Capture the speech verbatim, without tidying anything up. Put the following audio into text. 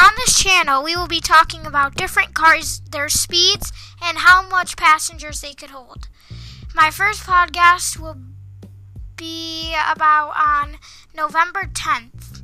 On this channel, we will be talking about different cars, their speeds, and how much passengers they could hold. My first podcast will be about on November tenth.